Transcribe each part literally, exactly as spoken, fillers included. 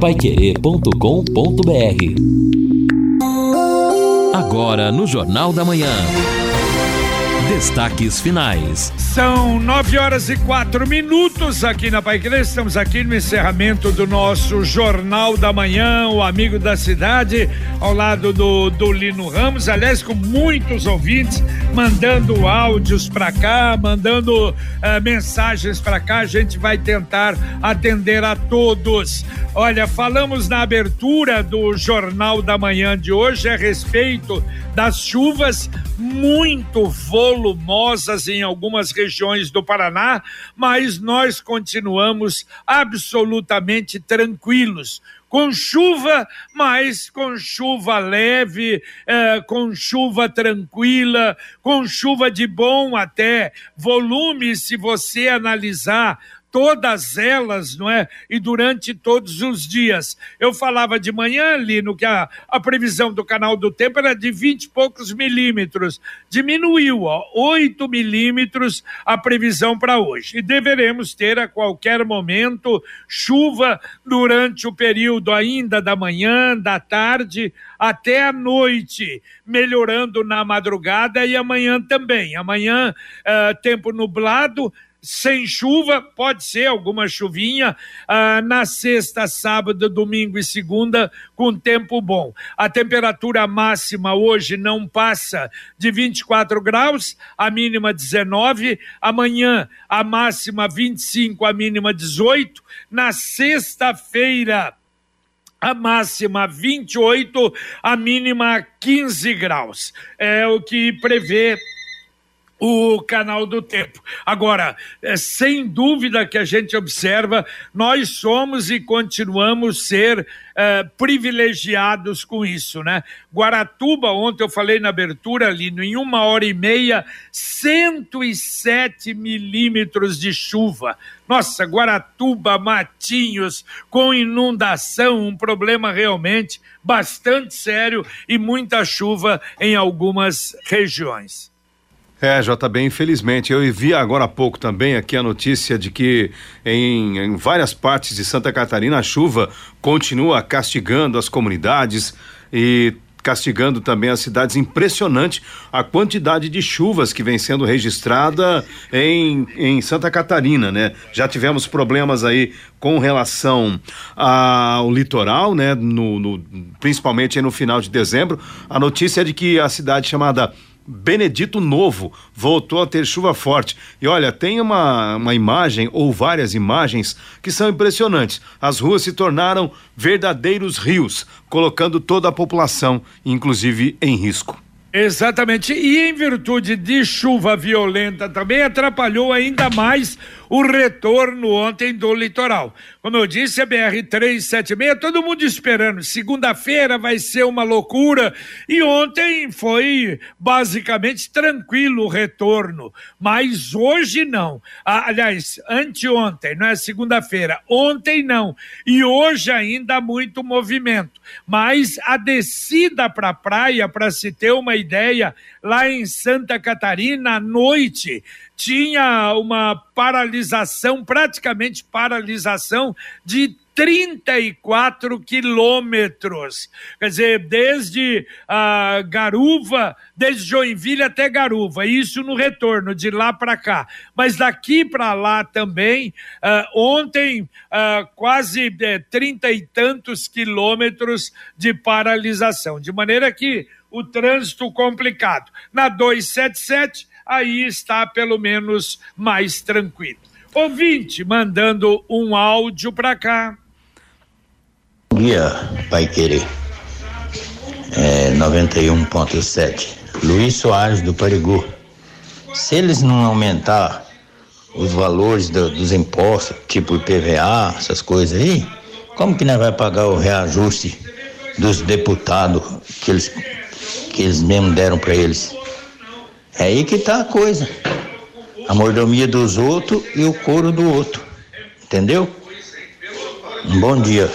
paiquerê ponto com ponto br. Agora no Jornal da Manhã. Destaques finais. São nove horas e quatro minutos aqui na Paiquerê. Estamos aqui no encerramento do nosso Jornal da Manhã, o Amigo da Cidade, ao lado do, do Lino Ramos, aliás, com muitos ouvintes mandando áudios para cá, mandando eh, mensagens para cá. A gente vai tentar atender a todos. Olha, falamos na abertura do Jornal da Manhã de hoje a respeito das chuvas muito volumosas em algumas regiões do Paraná, mas nós continuamos absolutamente tranquilos. Com chuva, mas com chuva leve, eh, com chuva tranquila, com chuva de bom até volume, se você analisar todas elas, não é? E durante todos os dias. Eu falava de manhã, Lino, que a, a previsão do canal do tempo era de vinte e poucos milímetros. Diminuiu, ó, oito milímetros a previsão para hoje. E deveremos ter a qualquer momento chuva durante o período ainda da manhã, da tarde, até a noite, melhorando na madrugada e amanhã também. Amanhã, eh, tempo nublado, sem chuva, pode ser alguma chuvinha, ah, na sexta, sábado, domingo e segunda, com tempo bom. A temperatura máxima hoje não passa de vinte e quatro graus, a mínima dezenove, amanhã a máxima vinte e cinco, a mínima dezoito, na sexta-feira a máxima vinte e oito, a mínima quinze graus. É o que prevê o canal do tempo. Agora, é sem dúvida que a gente observa, nós somos e continuamos ser eh, privilegiados com isso, né? Guaratuba, ontem eu falei na abertura, Lino, em uma hora e meia, cento e sete milímetros de chuva. Nossa, Guaratuba, Matinhos, com inundação, um problema realmente bastante sério e muita chuva em algumas regiões. É, J B, infelizmente, eu vi agora há pouco também aqui a notícia de que em, em várias partes de Santa Catarina a chuva continua castigando as comunidades e castigando também as cidades. Impressionante a quantidade de chuvas que vem sendo registrada em, em Santa Catarina, né? Já tivemos problemas aí com relação ao litoral, né? No, no, principalmente aí no final de dezembro. A notícia é de que a cidade chamada Benedito Novo voltou a ter chuva forte. E olha, tem uma, uma imagem ou várias imagens que são impressionantes. As ruas se tornaram verdadeiros rios, colocando toda a população, inclusive, em risco. Exatamente, e em virtude de chuva violenta também atrapalhou ainda mais o retorno ontem do litoral. Como eu disse, a B R trezentos e setenta e seis, todo mundo esperando, segunda-feira vai ser uma loucura, e ontem foi basicamente tranquilo o retorno, mas hoje não, ah, aliás, anteontem, não é segunda-feira, ontem não, e hoje ainda há muito movimento, mas a descida para a praia, para se ter uma ideia, lá em Santa Catarina, à noite, tinha uma paralisação, praticamente paralisação de trinta e quatro quilômetros, quer dizer, desde a Garuva, desde Joinville até Garuva, isso no retorno, de lá para cá, mas daqui para lá também, uh, ontem uh, quase trinta e tantos quilômetros de paralisação, de maneira que o trânsito complicado. Na duzentos e setenta e sete, aí está pelo menos mais tranquilo. Ouvinte, mandando um áudio para cá. Bom dia, Paiquerê. É, noventa e um ponto sete. Luiz Soares, do Parigot. Se eles não aumentar os valores do, dos impostos, tipo I P V A, essas coisas aí, como que nós vamos pagar o reajuste dos deputados que eles... que eles mesmo deram para eles? É aí que tá a coisa, a mordomia dos outros e o couro do outro, entendeu? Um bom dia.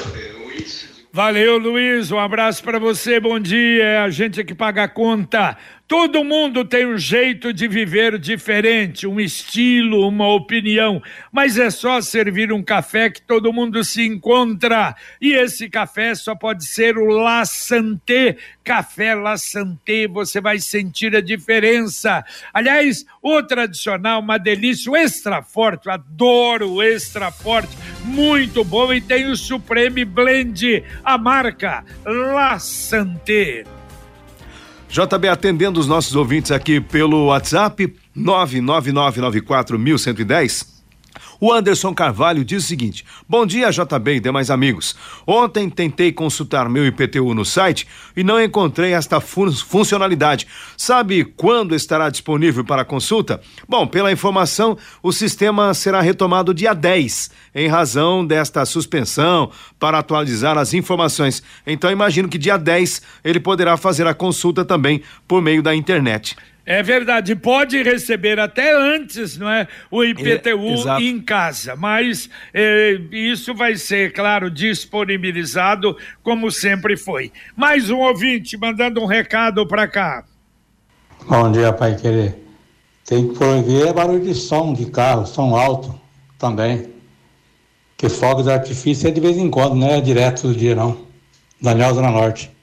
Valeu, Luiz, um abraço para você, bom dia. É a gente que paga a conta. Todo mundo tem um jeito de viver diferente, um estilo, uma opinião, mas é só servir um café que todo mundo se encontra. E esse café só pode ser o La Santé. Café La Santé, você vai sentir a diferença. Aliás, o tradicional, uma delícia, o extra forte, eu adoro o extra forte, muito bom, e tem o Supreme Blend, a marca La Santé. J B, atendendo os nossos ouvintes aqui pelo WhatsApp, nove nove nove nove quatro um um zero. O Anderson Carvalho diz o seguinte: bom dia, J B e demais amigos. Ontem tentei consultar meu I P T U no site e não encontrei esta fun- funcionalidade. Sabe quando estará disponível para consulta? Bom, pela informação, o sistema será retomado dia dez, em razão desta suspensão, para atualizar as informações. Então, imagino que dia dez ele poderá fazer a consulta também por meio da internet. É verdade, pode receber até antes, não é? O I P T U é, em casa, mas eh, isso vai ser, claro, disponibilizado como sempre foi. Mais um ouvinte mandando um recado para cá. Bom dia, Paiquerê. Tem que proibir barulho de som de carro, som alto também, que fogos de artifício é de vez em quando, não é direto do dia não. Daniel Zona Norte.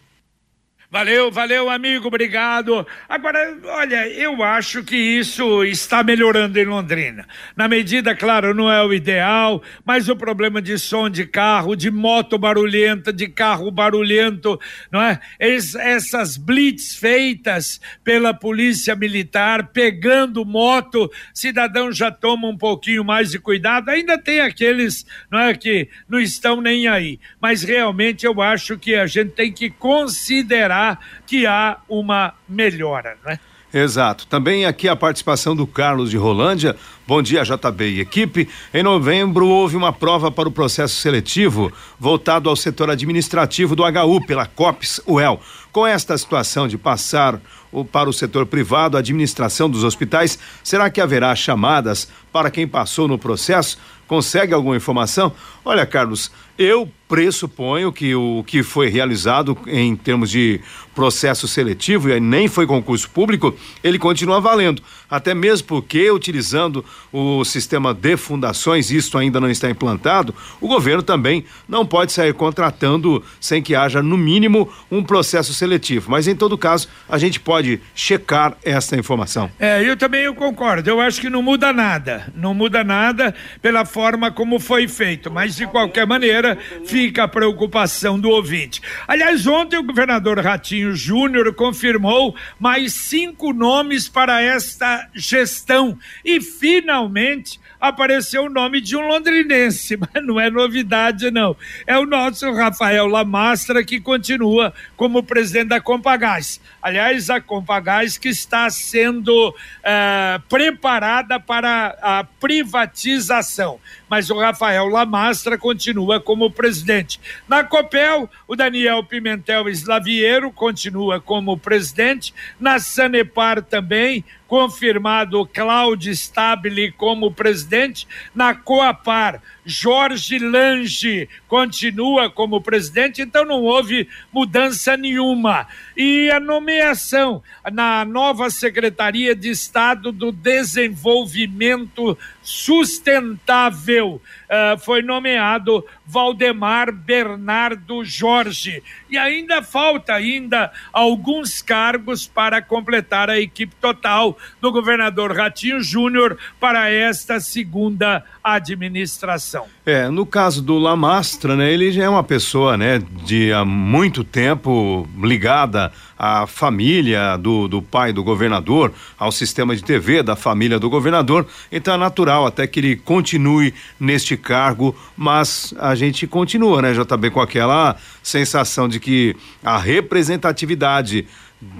Valeu, valeu, amigo, obrigado. Agora, olha, eu acho que isso está melhorando em Londrina. Na medida, claro, não é o ideal, mas o problema de som de carro, de moto barulhenta, de carro barulhento, não é? Es, essas blitz feitas pela polícia militar, pegando moto, cidadão já toma um pouquinho mais de cuidado. Ainda tem aqueles, não é, que não estão nem aí. Mas realmente eu acho que a gente tem que considerar que há uma melhora, né? Exato. Também aqui a participação do Carlos de Rolândia. Bom dia, J B e equipe. Em novembro houve uma prova para o processo seletivo voltado ao setor administrativo do H U pela COPES-U E L. Com esta situação de passar o, para o setor privado, a administração dos hospitais, será que haverá chamadas para quem passou no processo? Consegue alguma informação? Olha, Carlos, eu pressuponho que o que foi realizado em termos de processo seletivo, e nem foi concurso público, ele continua valendo. Até mesmo porque, utilizando o sistema de fundações, isso ainda não está implantado, o governo também não pode sair contratando sem que haja, no mínimo, um processo seletivo. Mas, em todo caso, a gente pode checar essa informação. É, eu também eu concordo. Eu acho que não muda nada. Não muda nada pela forma forma como foi feito, mas de qualquer maneira fica a preocupação do ouvinte. Aliás, ontem o governador Ratinho Júnior confirmou mais cinco nomes para esta gestão e finalmente apareceu o nome de um londrinense, mas não é novidade não, é o nosso Rafael Lamastra, que continua como presidente da Compagás. Aliás, a Compagás que está sendo eh, preparada para a privatização, mas o Rafael Lamastra continua como presidente. Na Copel, o Daniel Pimentel Slaviero continua como presidente. Na Sanepar também, confirmado Cláudio Stabile como presidente. Na Coapar, Jorge Lange continua como presidente, então não houve mudança nenhuma. E a nomeação na nova Secretaria de Estado do Desenvolvimento Sustentável, uh, foi nomeado Valdemar Bernardo Jorge. E ainda falta ainda alguns cargos para completar a equipe total do governador Ratinho Júnior para esta segunda administração. É, no caso do Lamastra, né, ele já é uma pessoa, né, de há muito tempo ligada à família do, do pai do governador, ao sistema de T V da família do governador, então é natural até que ele continue neste cargo, mas a gente continua, né, J B, com aquela sensação de que a representatividade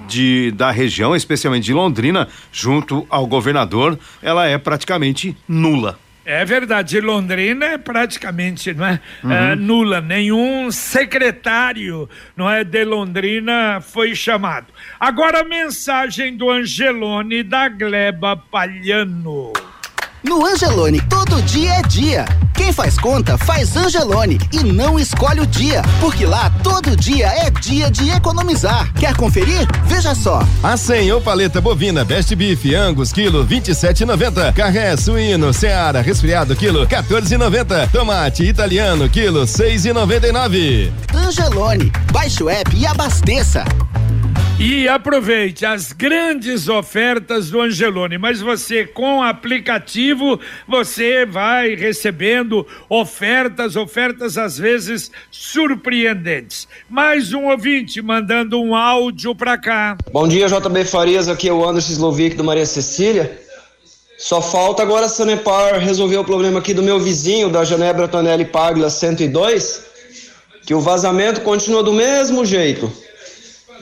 de, da região, especialmente de Londrina, junto ao governador, ela é praticamente nula. É verdade, Londrina é praticamente, não é, uhum. é, nula, nenhum secretário, não é, de Londrina foi chamado. Agora a mensagem do Angeloni, da Gleba Palhano. No Angeloni, todo dia é dia. Quem faz conta, faz Angeloni e não escolhe o dia, porque lá todo dia é dia de economizar. Quer conferir? Veja só. A cem ou paleta bovina, best beef, angus, quilo vinte e sete e noventa. Carré, suíno, seara, resfriado, quilo quatorze e noventa. Tomate italiano, quilo seis e noventa e nove. Angeloni, baixe o app e abasteça. E aproveite as grandes ofertas do Angeloni, mas você com o aplicativo, você vai recebendo ofertas, ofertas às vezes surpreendentes. Mais um ouvinte mandando um áudio pra cá. Bom dia, J B Farias, aqui é o Anderson Slovic do Maria Cecília. Só falta agora a Sanepar resolver o problema aqui do meu vizinho, da Genebra Tonelli Paglia cento e dois, que o vazamento continua do mesmo jeito.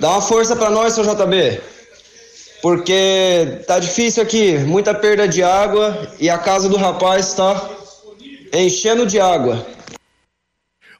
Dá uma força para nós, seu J B, porque tá difícil aqui, muita perda de água e a casa do rapaz tá enchendo de água.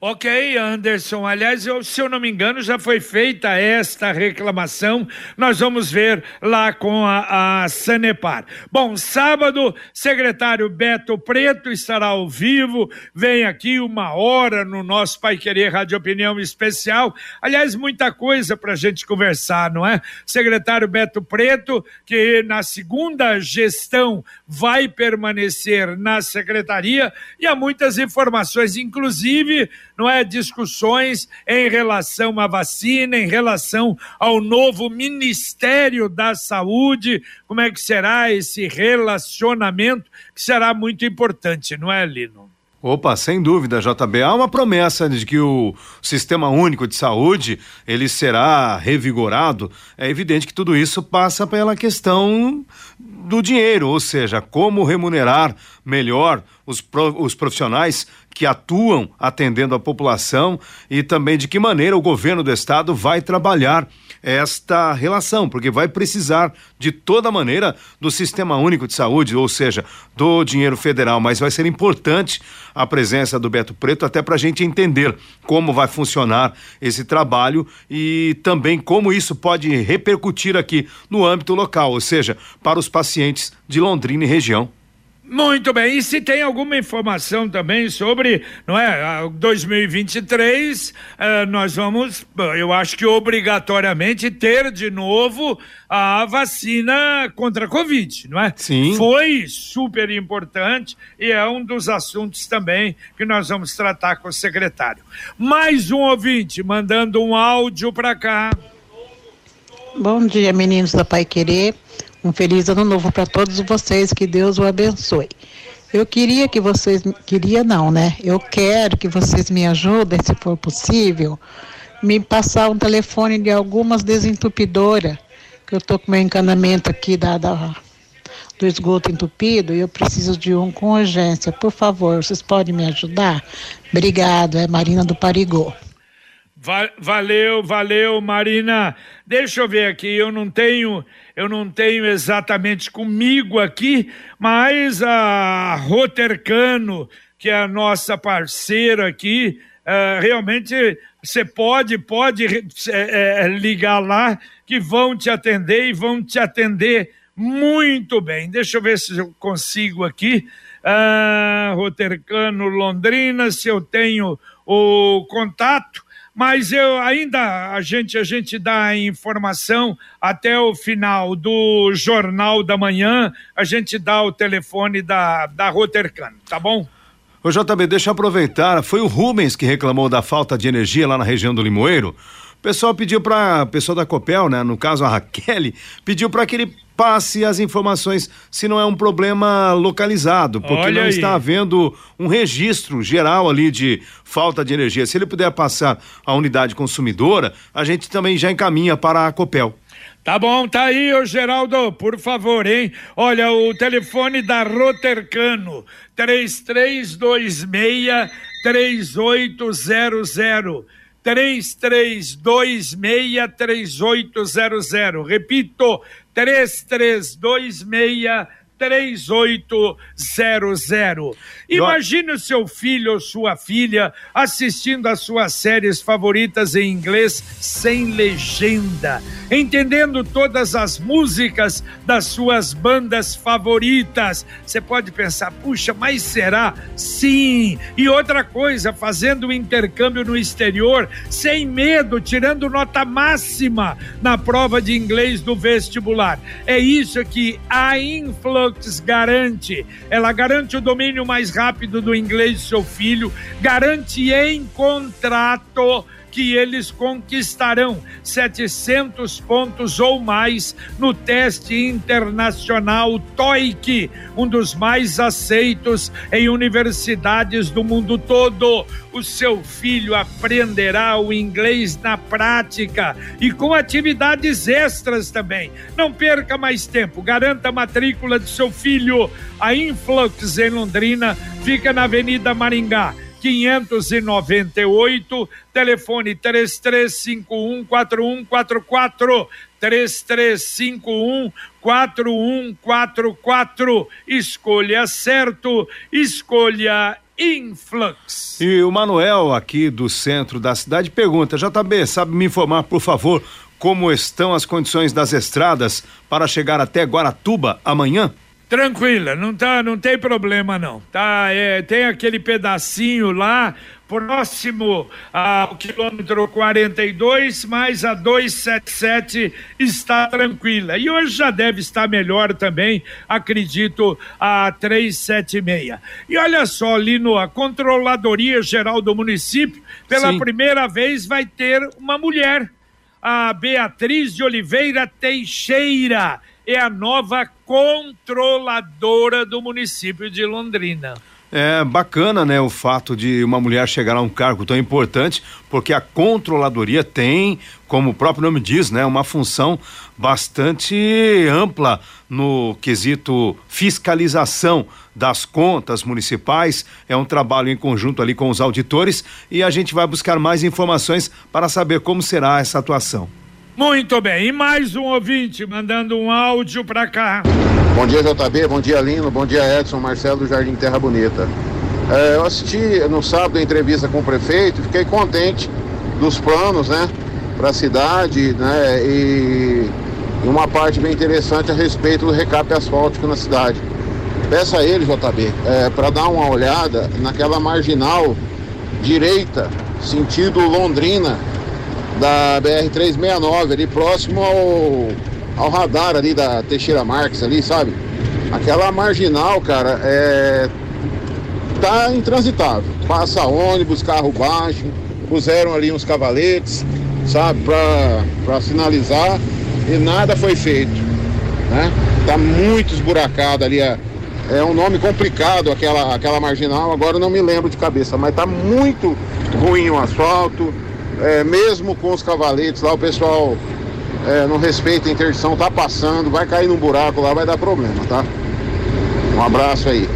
Ok, Anderson, aliás, eu, se eu não me engano, já foi feita esta reclamação, nós vamos ver lá com a, a Sanepar. Bom, sábado, secretário Beto Preto estará ao vivo, vem aqui uma hora no nosso Paiquerê Rádio Opinião Especial, aliás, muita coisa pra gente conversar, não é? Secretário Beto Preto, que na segunda gestão vai permanecer na secretaria, e há muitas informações, inclusive... não é, discussões em relação à vacina, em relação ao novo Ministério da Saúde, como é que será esse relacionamento, que será muito importante, não é, Lino? Opa, sem dúvida, J B, há uma promessa de que o Sistema Único de Saúde, ele será revigorado. É evidente que tudo isso passa pela questão do dinheiro, ou seja, como remunerar melhor os profissionais que atuam atendendo a população e também de que maneira o governo do estado vai trabalhar esta relação, porque vai precisar de toda maneira do Sistema Único de Saúde, ou seja, do dinheiro federal, mas vai ser importante a presença do Beto Preto até para a gente entender como vai funcionar esse trabalho e também como isso pode repercutir aqui no âmbito local, ou seja, para os pacientes de Londrina e região. Muito bem, e se tem alguma informação também sobre, não é, dois mil e vinte e três, eh, nós vamos, eu acho que obrigatoriamente ter de novo a vacina contra a Covid, não é? Sim. Foi super importante e é um dos assuntos também que nós vamos tratar com o secretário. Mais um ouvinte mandando um áudio para cá. Bom dia, meninos da Paiquerê. Um feliz ano novo para todos vocês, que Deus o abençoe. Eu queria que vocês, queria não, né? Eu quero que vocês me ajudem, se for possível, me passar um telefone de algumas desentupidoras, que eu tô com meu encanamento aqui da, da, do esgoto entupido e eu preciso de um com urgência. Por favor, vocês podem me ajudar? Obrigado, é Marina do Parigot. Valeu, valeu, Marina. Deixa eu ver aqui, eu não tenho, eu não tenho exatamente comigo aqui, mas a Rotercano, que é a nossa parceira aqui, uh, realmente você pode, pode é, é, ligar lá que vão te atender e vão te atender muito bem. Deixa eu ver se eu consigo aqui. Uh, Rotercano, Londrina, se eu tenho o contato. Mas eu ainda, a gente, a gente dá a informação até o final do Jornal da Manhã, a gente dá o telefone da, da Rotercano, tá bom? Ô J B, deixa eu aproveitar, foi o Rubens que reclamou da falta de energia lá na região do Limoeiro. O pessoal pediu para, o pessoal da Copel, né, no caso a Raquel, pediu para que ele passe as informações se não é um problema localizado, porque olha, não aí está havendo um registro geral ali de falta de energia. Se ele puder passar a unidade consumidora, a gente também já encaminha para a Copel. Tá bom, tá aí, ô Geraldo, por favor, hein? Olha, o telefone da Rotercano, três três dois seis, três oito zero zero. três três dois seis, três oito zero zero. Repito, três três dois seis, três oito zero zero. três oito zero zero. Imagine o seu filho ou sua filha assistindo às suas séries favoritas em inglês sem legenda, entendendo todas as músicas das suas bandas favoritas. Você pode pensar, puxa, mas será? Sim. E outra coisa, fazendo o intercâmbio no exterior sem medo, tirando nota máxima na prova de inglês do vestibular. É isso que a Influx garante. Ela garante o domínio mais rápido do inglês do seu filho, garante em contrato que eles conquistarão setecentos pontos ou mais no teste internacional TOEIC, um dos mais aceitos em universidades do mundo todo. O seu filho aprenderá o inglês na prática e com atividades extras também. Não perca mais tempo, garanta a matrícula do seu filho. A Influx em Londrina fica na Avenida Maringá, quinhentos e noventa e oito, telefone três três cinco um quatro um quatro quatro, três três cinco um quatro um quatro quatro. Escolha certo, escolha Influx. E o Manuel aqui do centro da cidade pergunta, J B, sabe me informar, por favor, como estão as condições das estradas para chegar até Guaratuba amanhã? Tranquila, não, tá, não tem problema não, tá, é, tem aquele pedacinho lá, próximo ao quilômetro quarenta e dois, mas a duzentos e setenta e sete está tranquila, e hoje já deve estar melhor também, acredito, a trezentos e setenta e seis. E olha só, Lino, a Controladoria Geral do Município, pela Sim. primeira vez vai ter uma mulher, a Beatriz de Oliveira Teixeira, é a nova controladora do município de Londrina. É bacana, né, o fato de uma mulher chegar a um cargo tão importante, porque a controladoria tem, como o próprio nome diz, né, uma função bastante ampla no quesito fiscalização das contas municipais. É um trabalho em conjunto ali com os auditores e a gente vai buscar mais informações para saber como será essa atuação. Muito bem, e mais um ouvinte mandando um áudio pra cá. Bom dia, J B, bom dia, Lino, bom dia, Edson, Marcelo do Jardim Terra Bonita. É, eu assisti no sábado a entrevista com o prefeito, fiquei contente dos planos, né, pra cidade, né, e uma parte bem interessante a respeito do recape asfáltico na cidade. Peço a ele, J B, é, pra dar uma olhada naquela marginal direita, sentido Londrina, da B R trezentos e sessenta e nove, ali próximo ao, ao radar ali da Teixeira Marques ali, sabe? Aquela marginal, cara, é... tá intransitável. Passa ônibus, carro baixo, puseram ali uns cavaletes, sabe? Pra, pra sinalizar e nada foi feito, né? Tá muito esburacado ali, é, é um nome complicado aquela, aquela marginal, agora eu não me lembro de cabeça, mas tá muito ruim o asfalto. É, mesmo com os cavaletes lá, o pessoal é, não respeita a interdição, tá passando, vai cair num buraco lá, vai dar problema, tá? Um abraço aí.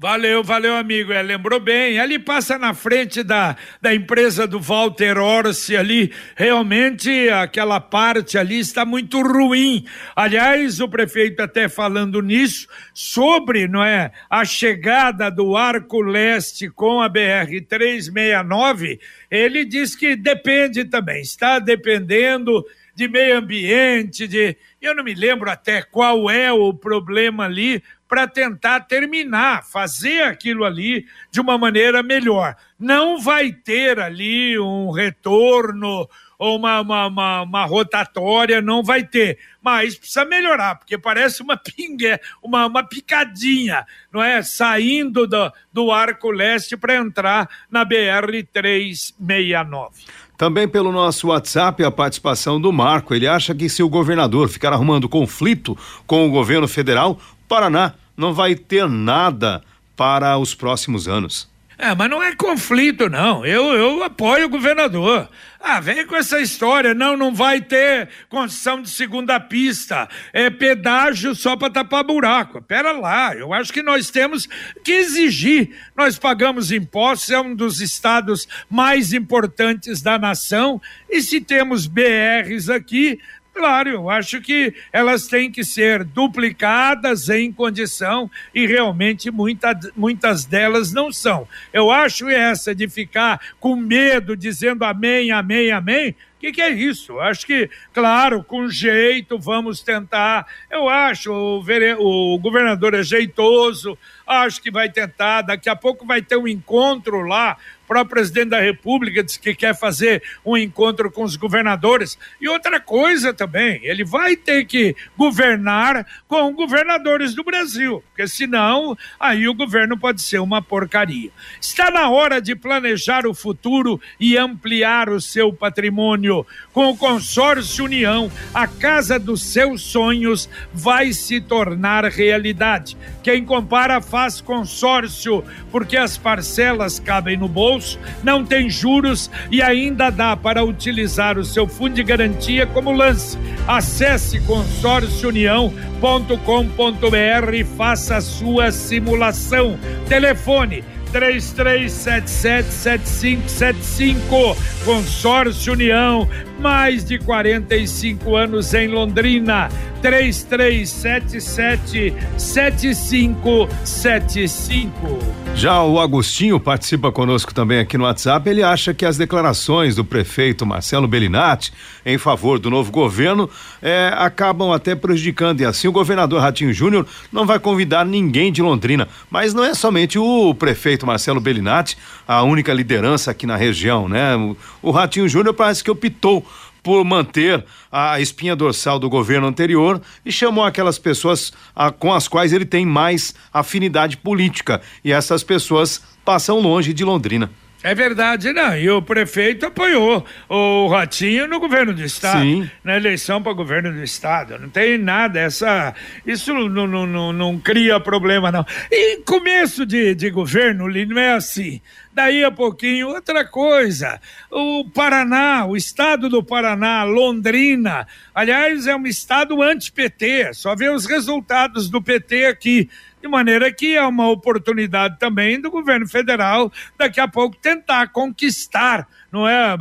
Valeu, valeu, amigo. É, lembrou bem. Ali passa na frente da, da empresa do Walter Orsi ali. Realmente aquela parte ali está muito ruim. Aliás, o prefeito até falando nisso, sobre, não é, a chegada do Arco Leste com a B R trezentos e sessenta e nove, ele diz que depende também, está dependendo de meio ambiente, de... Eu não me lembro até qual é o problema ali, para tentar terminar, fazer aquilo ali de uma maneira melhor. Não vai ter ali um retorno ou uma, uma, uma, uma rotatória, não vai ter, mas precisa melhorar, porque parece uma pingue, uma, uma picadinha, não é? Saindo do, do Arco Leste para entrar na B R trezentos e sessenta e nove. Também pelo nosso WhatsApp, a participação do Marco, ele acha que se o governador ficar arrumando conflito com o governo federal, Paraná não vai ter nada para os próximos anos. É, mas não é conflito, não. Eu, eu apoio o governador. Ah, vem com essa história. Não, não vai ter construção de segunda pista. É pedágio só para tapar buraco. Pera lá, eu acho que nós temos que exigir. Nós pagamos impostos, é um dos estados mais importantes da nação. E se temos B Rs aqui... Claro, eu acho que elas têm que ser duplicadas em condição e realmente muita, muitas delas não são. Eu acho essa de ficar com medo, dizendo amém, amém, amém, o que, que é isso? Acho que, claro, com jeito, vamos tentar. Eu acho o, vere... o governador é jeitoso, acho que vai tentar. Daqui a pouco vai ter um encontro lá. O próprio presidente da República diz que quer fazer um encontro com os governadores. E outra coisa também, ele vai ter que governar com governadores do Brasil, porque senão aí o governo pode ser uma porcaria. Está na hora de planejar o futuro e ampliar o seu patrimônio. Com o Consórcio União, a casa dos seus sonhos vai se tornar realidade. Quem compara faz consórcio, porque as parcelas cabem no bolso, não tem juros e ainda dá para utilizar o seu fundo de garantia como lance. Acesse consórcio união ponto com ponto b r e faça a sua simulação. Telefone três três sete sete sete cinco sete cinco. Consórcio União, mais de quarenta e cinco anos em Londrina. três três sete sete sete cinco sete cinco. Já o Agostinho participa conosco também aqui no WhatsApp. Ele acha que as declarações do prefeito Marcelo Belinati em favor do novo governo eh, acabam até prejudicando, e assim o governador Ratinho Júnior não vai convidar ninguém de Londrina. Mas não é somente o prefeito Marcelo Belinati a única liderança aqui na região, né? O, o Ratinho Júnior parece que optou por manter a espinha dorsal do governo anterior e chamou aquelas pessoas a, com as quais ele tem mais afinidade política, e essas pessoas passam longe de Londrina. É verdade, não, e o prefeito apoiou o Ratinho no governo do estado. Sim. Na eleição para governo do estado, não tem nada, essa, isso não, não, não, não cria problema não. E começo de, de governo, Lino, é assim, daí a pouquinho, outra coisa, o Paraná, o estado do Paraná, Londrina, aliás, é um estado anti-P T, só vê os resultados do P T aqui. De maneira que é uma oportunidade também do governo federal daqui a pouco tentar conquistar, não é,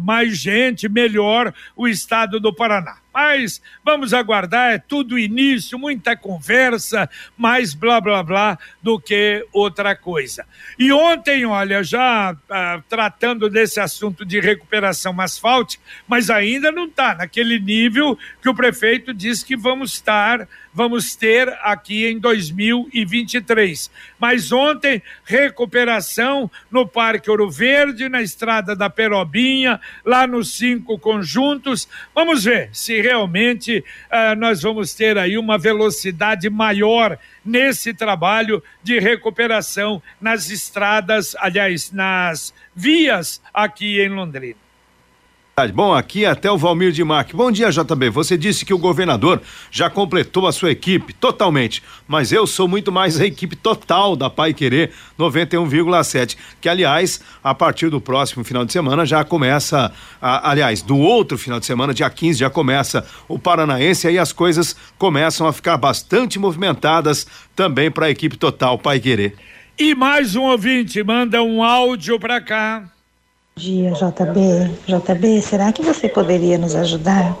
mais gente, melhor o estado do Paraná. Mas vamos aguardar, é tudo início, muita conversa, mais blá blá blá do que outra coisa. E ontem, olha, já ah, tratando desse assunto de recuperação asfáltica, mas ainda não está naquele nível que o prefeito disse que vamos estar, vamos ter aqui em dois mil e vinte e três. Mas ontem, recuperação no Parque Ouro Verde, na Estrada da Perobinha, lá nos cinco conjuntos. Vamos ver se realmente uh, nós vamos ter aí uma velocidade maior nesse trabalho de recuperação nas estradas, aliás, nas vias aqui em Londrina. Bom, aqui até o Valmir de Marque. Bom dia, J B. Você disse que o governador já completou a sua equipe totalmente, mas eu sou muito mais a equipe total da Paiquerê noventa e um vírgula sete, que aliás, a partir do próximo final de semana já começa, a, aliás, do outro final de semana, dia quinze, já começa o Paranaense, e aí as coisas começam a ficar bastante movimentadas também para a equipe total Paiquerê. E mais um ouvinte manda um áudio para cá. Bom dia, J B. J B, será que você poderia nos ajudar?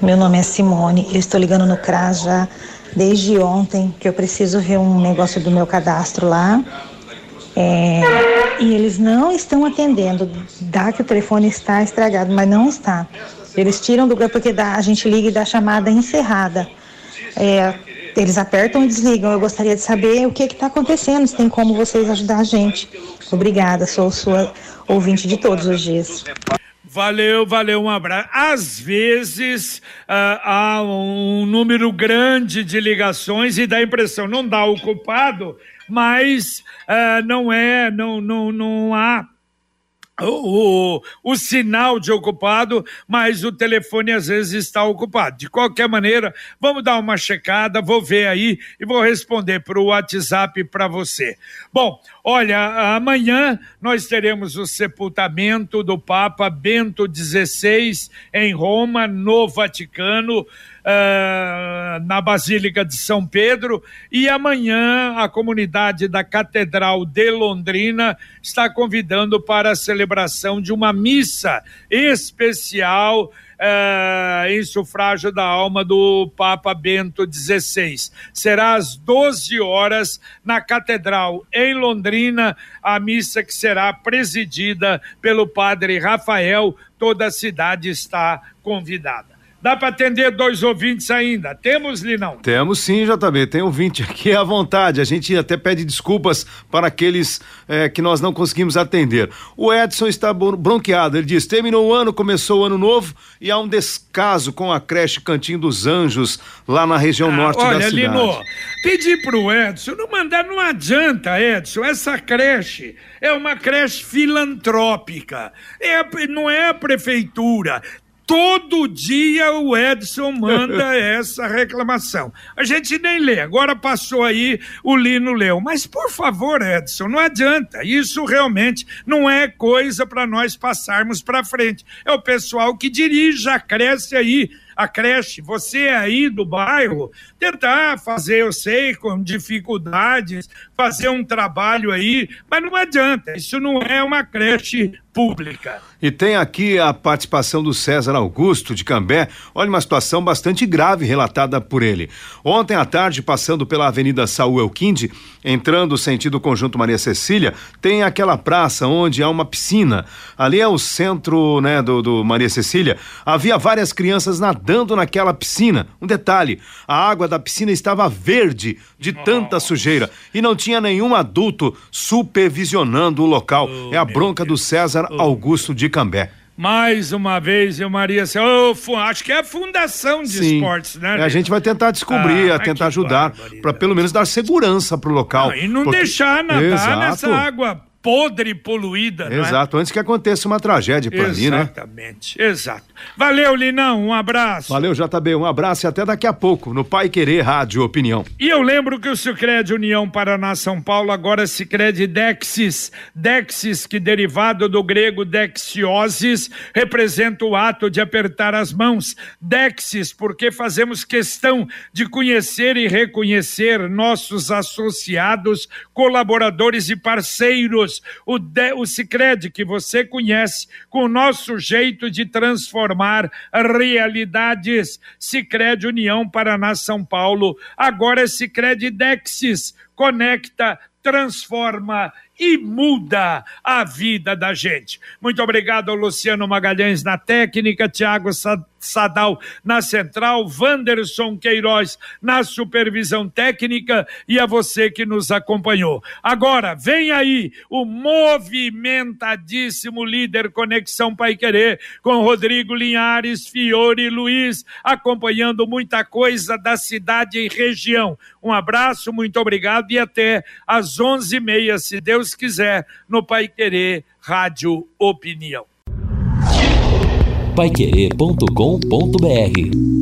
Meu nome é Simone, eu estou ligando no CRAS já desde ontem, que eu preciso ver um negócio do meu cadastro lá. É, e eles não estão atendendo. Dá que o telefone está estragado, mas não está. Eles tiram do grupo porque dá, a gente liga e dá chamada encerrada. É, eles apertam e desligam. Eu gostaria de saber o que está acontecendo, se tem como vocês ajudar a gente. Obrigada, sou sua ouvinte de todos os dias. Valeu, valeu, um abraço. Às vezes ah, há um número grande de ligações e dá a impressão, não dá o culpado, mas ah, não é, não, não, não há O, o, o sinal de ocupado, mas o telefone às vezes está ocupado. De qualquer maneira, vamos dar uma checada, vou ver aí e vou responder para o WhatsApp para você. Bom, olha, amanhã nós teremos o sepultamento do Papa Bento dezesseis em Roma, no Vaticano, Uh, na Basílica de São Pedro, e amanhã a comunidade da Catedral de Londrina está convidando para a celebração de uma missa especial uh, em sufrágio da alma do Papa Bento Dezesseis. Será às doze horas na Catedral, em Londrina, a missa que será presidida pelo padre Rafael. Toda a cidade está convidada. Dá para atender dois ouvintes ainda? Temos, Linão? Temos sim, J B. Tem ouvinte aqui à vontade. A gente até pede desculpas para aqueles é, que nós não conseguimos atender. O Edson está bronqueado. Ele diz, terminou o ano, começou o ano novo e há um descaso com a creche Cantinho dos Anjos, lá na região ah, norte olha, da cidade. Olha, Lino, pedi pro Edson, não mandar, não adianta, Edson. Essa creche é uma creche filantrópica. É, não é a prefeitura. Todo dia o Edson manda essa reclamação. A gente nem lê, agora passou aí, o Lino leu. Mas, por favor, Edson, não adianta. Isso realmente não é coisa para nós passarmos para frente. É o pessoal que dirige a creche aí. A creche, você aí do bairro, tentar fazer, eu sei, com dificuldades, fazer um trabalho aí, mas não adianta, isso não é uma creche pública. E tem aqui a participação do César Augusto de Cambé, olha uma situação bastante grave relatada por ele. Ontem à tarde, passando pela Avenida Saúl Elquinde, entrando sentido Conjunto Maria Cecília, tem aquela praça onde há uma piscina, ali é o centro, né, do, do Maria Cecília, havia várias crianças nadando Dando naquela piscina. Um detalhe, a água da piscina estava verde de tanta Nossa. sujeira e não tinha nenhum adulto supervisionando o local. Oh, é a bronca Deus. do César oh, Augusto de Cambé. Mais uma vez, eu, Maria, oh, acho que é a fundação de Sim. esportes, né? Lino? A gente vai tentar descobrir, ah, tentar ajudar, para pelo menos dar segurança pro local. Não, e não porque... deixar nadar Exato. nessa água podre e poluída, né? Exato, antes que aconteça uma tragédia pra mim, né? Exatamente, exato. Valeu, Linão, um abraço. Valeu, J B, um abraço e até daqui a pouco no Paiquerê Rádio Opinião. E eu lembro que o Sicredi União Paraná São Paulo, agora Sicredi Dexis, Dexis, que derivado do grego dexiosis, representa o ato de apertar as mãos. Dexis, porque fazemos questão de conhecer e reconhecer nossos associados, colaboradores e parceiros. O, de, o Sicredi que você conhece, com o nosso jeito de transformar realidades. Sicredi União Paraná São Paulo, agora é Sicredi Dexis, conecta, transforma e muda a vida da gente. Muito obrigado ao Luciano Magalhães na técnica, Tiago Sadal na central, Wanderson Queiroz na supervisão técnica e a você que nos acompanhou. Agora, vem aí o movimentadíssimo líder Conexão Paiquerê com Rodrigo Linhares, Fiore e Luiz, acompanhando muita coisa da cidade e região. Um abraço, muito obrigado e até às onze e meia, se Deus quiser, no Paiquerê Rádio Opinião. paiquerê ponto com ponto br